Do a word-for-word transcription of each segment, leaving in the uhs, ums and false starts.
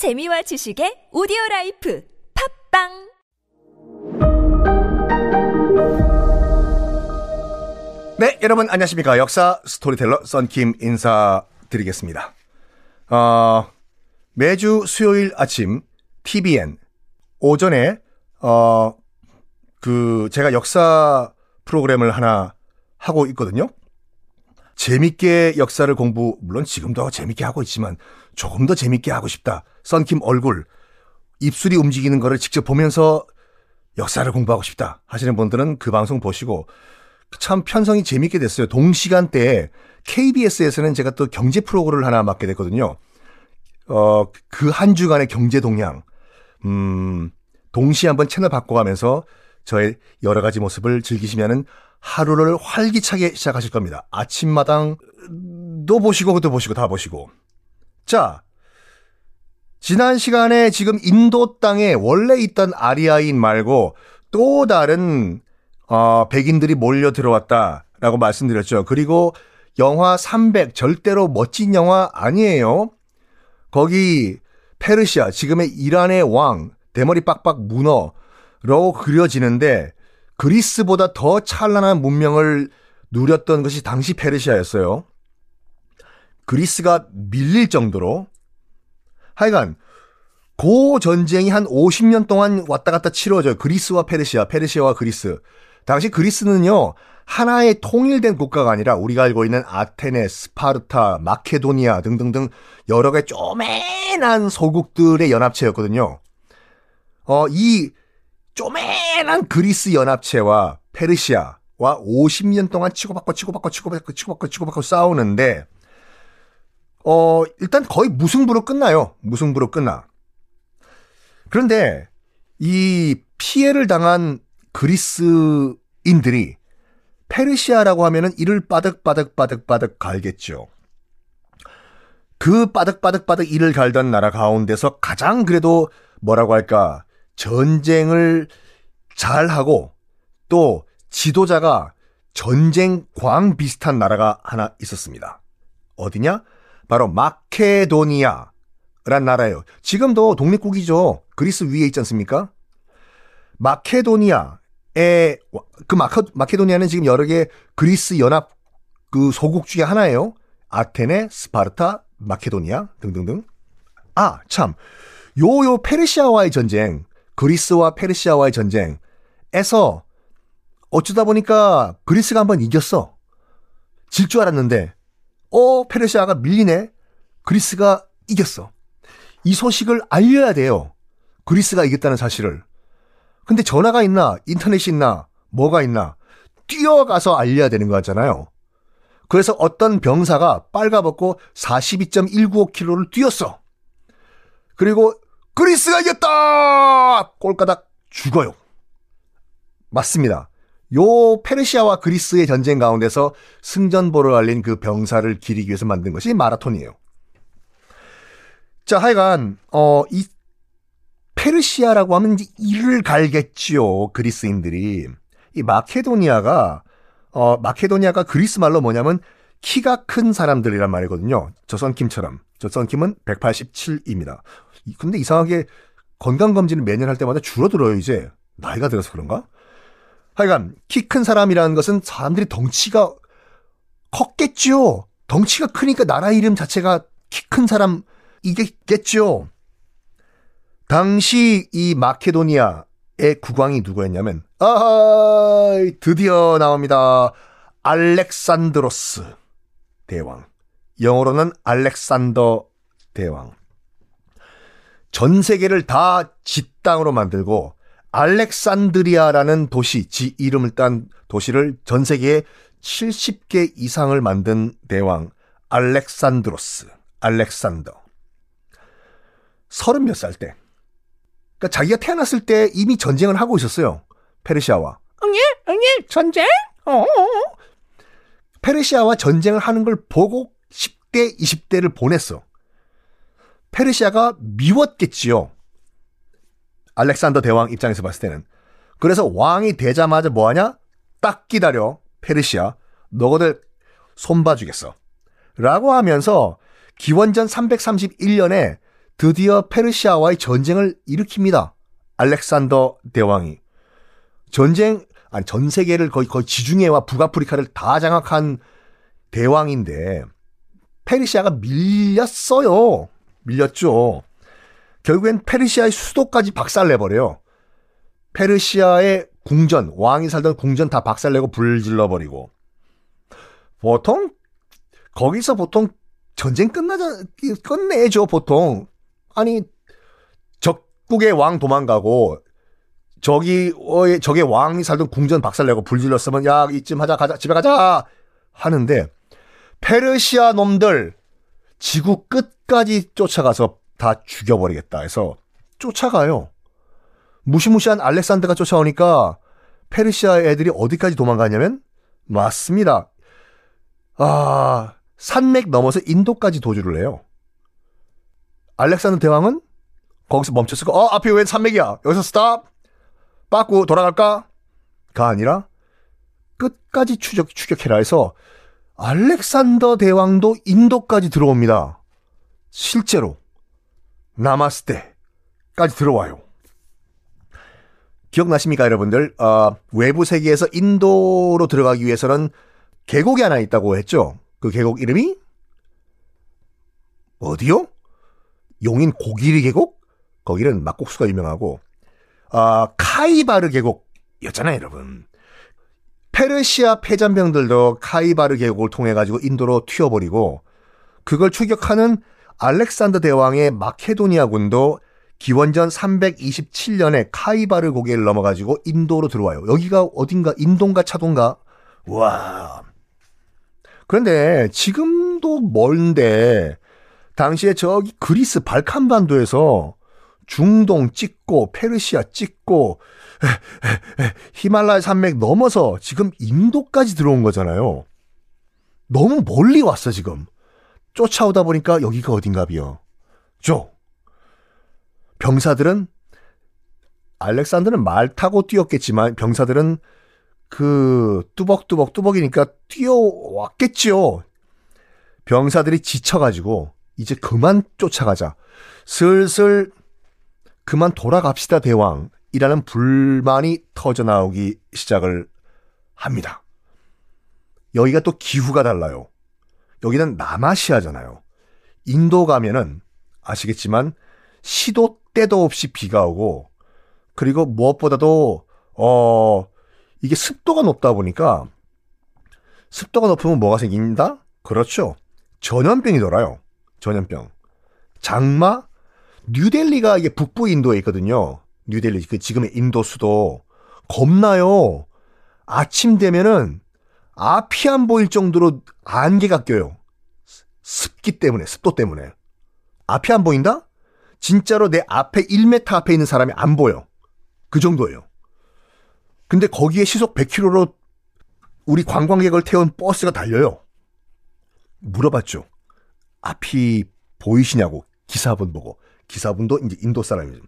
재미와 지식의 오디오라이프 팝빵! 네, 여러분 안녕하십니까. 역사 스토리텔러 썬킴 인사드리겠습니다. 어, 매주 수요일 아침 티비엔 오전에 어, 그 제가 역사 프로그램을 하나 하고 있거든요. 재밌게 역사를 공부, 물론 지금도 재밌게 하고 있지만 조금 더 재밌게 하고 싶다. 썬킴 얼굴, 입술이 움직이는 거를 직접 보면서 역사를 공부하고 싶다 하시는 분들은 그 방송 보시고, 참 편성이 재밌게 됐어요. 동시간대에 케이비에스에서는 제가 또 경제 프로그램을 하나 맡게 됐거든요. 어, 그 한 주간의 경제 동향, 음, 동시에 한번 채널 바꿔가면서 저의 여러 가지 모습을 즐기시면은 하루를 활기차게 시작하실 겁니다. 아침마당도 보시고, 그것도 보시고, 다 보시고. 자, 지난 시간에 지금 인도 땅에 원래 있던 아리아인 말고 또 다른 어, 백인들이 몰려 들어왔다라고 말씀드렸죠. 그리고 영화 삼백, 절대로 멋진 영화 아니에요. 거기 페르시아, 지금의 이란의 왕, 대머리 빡빡 문어로 그려지는데 그리스보다 더 찬란한 문명을 누렸던 것이 당시 페르시아였어요. 그리스가 밀릴 정도로. 하여간 그 전쟁이 한 오십 년 동안 왔다 갔다 치러져요. 그리스와 페르시아, 페르시아와 그리스. 당시 그리스는요, 하나의 통일된 국가가 아니라 우리가 알고 있는 아테네, 스파르타, 마케도니아 등등등 여러 개 쪼매난 소국들의 연합체였거든요. 어, 이 쪼매난 그리스 연합체와 페르시아와 오십 년 동안 치고받고 치고받고 치고받고 치고받고 치고받고 싸우는데, 어, 일단 거의 무승부로 끝나요. 무승부로 끝나. 그런데 이 피해를 당한 그리스인들이 페르시아라고 하면은 이를 빠득빠득빠득빠득 갈겠죠. 그 빠득빠득빠득 이를 갈던 나라 가운데서 가장 그래도 뭐라고 할까, 전쟁을 잘하고 또 지도자가 전쟁광 비슷한 나라가 하나 있었습니다. 어디냐? 바로 마케도니아란 나라예요. 지금도 독립국이죠. 그리스 위에 있지 않습니까? 마케도니아 에, 그 마카, 마케도니아는 지금 여러 개 그리스 연합 그 소국 중에 하나예요. 아테네, 스파르타, 마케도니아 등등등. 아, 참. 요요 페르시아와의 전쟁, 그리스와 페르시아와의 전쟁에서 어쩌다 보니까 그리스가 한번 이겼어. 질 줄 알았는데, 어, 페르시아가 밀리네. 그리스가 이겼어. 이 소식을 알려야 돼요. 그리스가 이겼다는 사실을. 근데 전화가 있나, 인터넷이 있나, 뭐가 있나, 뛰어가서 알려야 되는 거잖아요. 그래서 어떤 병사가 빨가벗고 사십이 점 일구오 킬로미터를 뛰었어. 그리고 그리스가 이겼다! 꼴까닥 죽어요. 맞습니다. 요 페르시아와 그리스의 전쟁 가운데서 승전보를 알린 그 병사를 기리기 위해서 만든 것이 마라톤이에요. 자, 하여간 어, 이 페르시아라고 하면 이제 이를 갈겠지요, 그리스인들이. 이 마케도니아가, 어, 마케도니아가 그리스 말로 뭐냐면 키가 큰 사람들이란 말이거든요. 저 썬킴처럼. 저 썬킴은 백팔십칠입니다. 근데 이상하게 건강검진을 매년 할 때마다 줄어들어요, 이제. 나이가 들어서 그런가? 하여간, 키 큰 사람이라는 것은 사람들이 덩치가 컸겠지요. 덩치가 크니까 나라 이름 자체가 키 큰 사람, 이겠겠지요. 당시 이 마케도니아의 국왕이 누구였냐면, 아, 드디어 나옵니다. 알렉산드로스 대왕. 영어로는 알렉산더 대왕. 전 세계를 다 지 땅으로 만들고 알렉산드리아라는 도시, 지 이름을 딴 도시를 전 세계에 칠십 개 이상을 만든 대왕 알렉산드로스, 알렉산더. 서른 몇 살 때. 그러니까 자기가 태어났을 때 이미 전쟁을 하고 있었어요. 페르시아와. 응애, 응애, 전쟁? 어어. 페르시아와 전쟁을 하는 걸 보고 십 대, 이십 대를 보냈어. 페르시아가 미웠겠지요. 알렉산더 대왕 입장에서 봤을 때는. 그래서 왕이 되자마자 뭐하냐? 딱 기다려, 페르시아. 너희들 손봐주겠어. 라고 하면서 기원전 삼백삼십일 년에 드디어 페르시아와의 전쟁을 일으킵니다. 알렉산더 대왕이. 전쟁, 아니, 전 세계를 거의, 거의 지중해와 북아프리카를 다 장악한 대왕인데, 페르시아가 밀렸어요. 밀렸죠. 결국엔 페르시아의 수도까지 박살내버려요. 페르시아의 궁전, 왕이 살던 궁전 다 박살내고 불질러버리고. 보통, 거기서 보통 전쟁 끝나자, 끝내죠, 보통. 아니, 적국의 왕 도망가고, 저기, 어, 저게 왕이 살던 궁전 박살내고 불질렀으면, 야, 이쯤 하자, 가자, 집에 가자! 하는데, 페르시아 놈들, 지구 끝까지 쫓아가서 다 죽여버리겠다 해서, 쫓아가요. 무시무시한 알렉산드가 쫓아오니까, 페르시아 애들이 어디까지 도망가냐면, 맞습니다. 아, 산맥 넘어서 인도까지 도주를 해요. 알렉산드 대왕은 거기서 멈췄을까? 어, 앞에 웬 산맥이야? 여기서 스탑! 빠꾸 돌아갈까? 가 아니라 끝까지 추격, 추격해라 해서 알렉산더 대왕도 인도까지 들어옵니다. 실제로 나마스테까지 들어와요. 기억나십니까 여러분들? 어, 외부 세계에서 인도로 들어가기 위해서는 계곡이 하나 있다고 했죠? 그 계곡 이름이? 어디요? 용인 고길이 계곡? 거기는 막국수가 유명하고 아, 카이바르 계곡이었잖아요, 여러분. 페르시아 패잔병들도 카이바르 계곡을 통해가지고 인도로 튀어버리고, 그걸 추격하는 알렉산더 대왕의 마케도니아군도 기원전 삼백이십칠 년에 카이바르 고개를 넘어가지고 인도로 들어와요. 여기가 어딘가, 인도인가 차도인가? 와. 그런데 지금도 먼데, 당시에 저기 그리스 발칸반도에서 중동 찍고 페르시아 찍고 히말라야 산맥 넘어서 지금 인도까지 들어온 거잖아요. 너무 멀리 왔어 지금. 쫓아오다 보니까 여기가 어딘가 비요. 죠. 병사들은 알렉산드는 말 타고 뛰었겠지만 병사들은 그 뚜벅뚜벅 뚜벅이니까 뛰어왔겠지요. 병사들이 지쳐가지고 이제 그만 쫓아가자. 슬슬 그만 돌아갑시다 대왕이라는 불만이 터져나오기 시작을 합니다. 여기가 또 기후가 달라요. 여기는 남아시아잖아요. 인도 가면은 아시겠지만 시도 때도 없이 비가 오고 그리고 무엇보다도 어 이게 습도가 높다 보니까 습도가 높으면 뭐가 생긴다? 그렇죠. 전염병이 돌아요. 전염병. 장마? 뉴델리가 이게 북부 인도에 있거든요. 뉴델리, 그 지금의 인도 수도. 겁나요. 아침 되면은 앞이 안 보일 정도로 안개가 껴요. 습기 때문에, 습도 때문에. 앞이 안 보인다? 진짜로 내 앞에 일 미터 앞에 있는 사람이 안 보여. 그 정도예요. 근데 거기에 시속 백 킬로미터로 우리 관광객을 태운 버스가 달려요. 물어봤죠. 앞이 보이시냐고, 기사분 보고. 기사분도 이제 인도 사람이죠.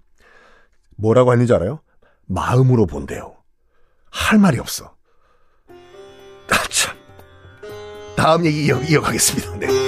뭐라고 했는지 알아요? 마음으로 본대요. 할 말이 없어. 아, 참. 다음 얘기 이어, 이어가겠습니다. 네.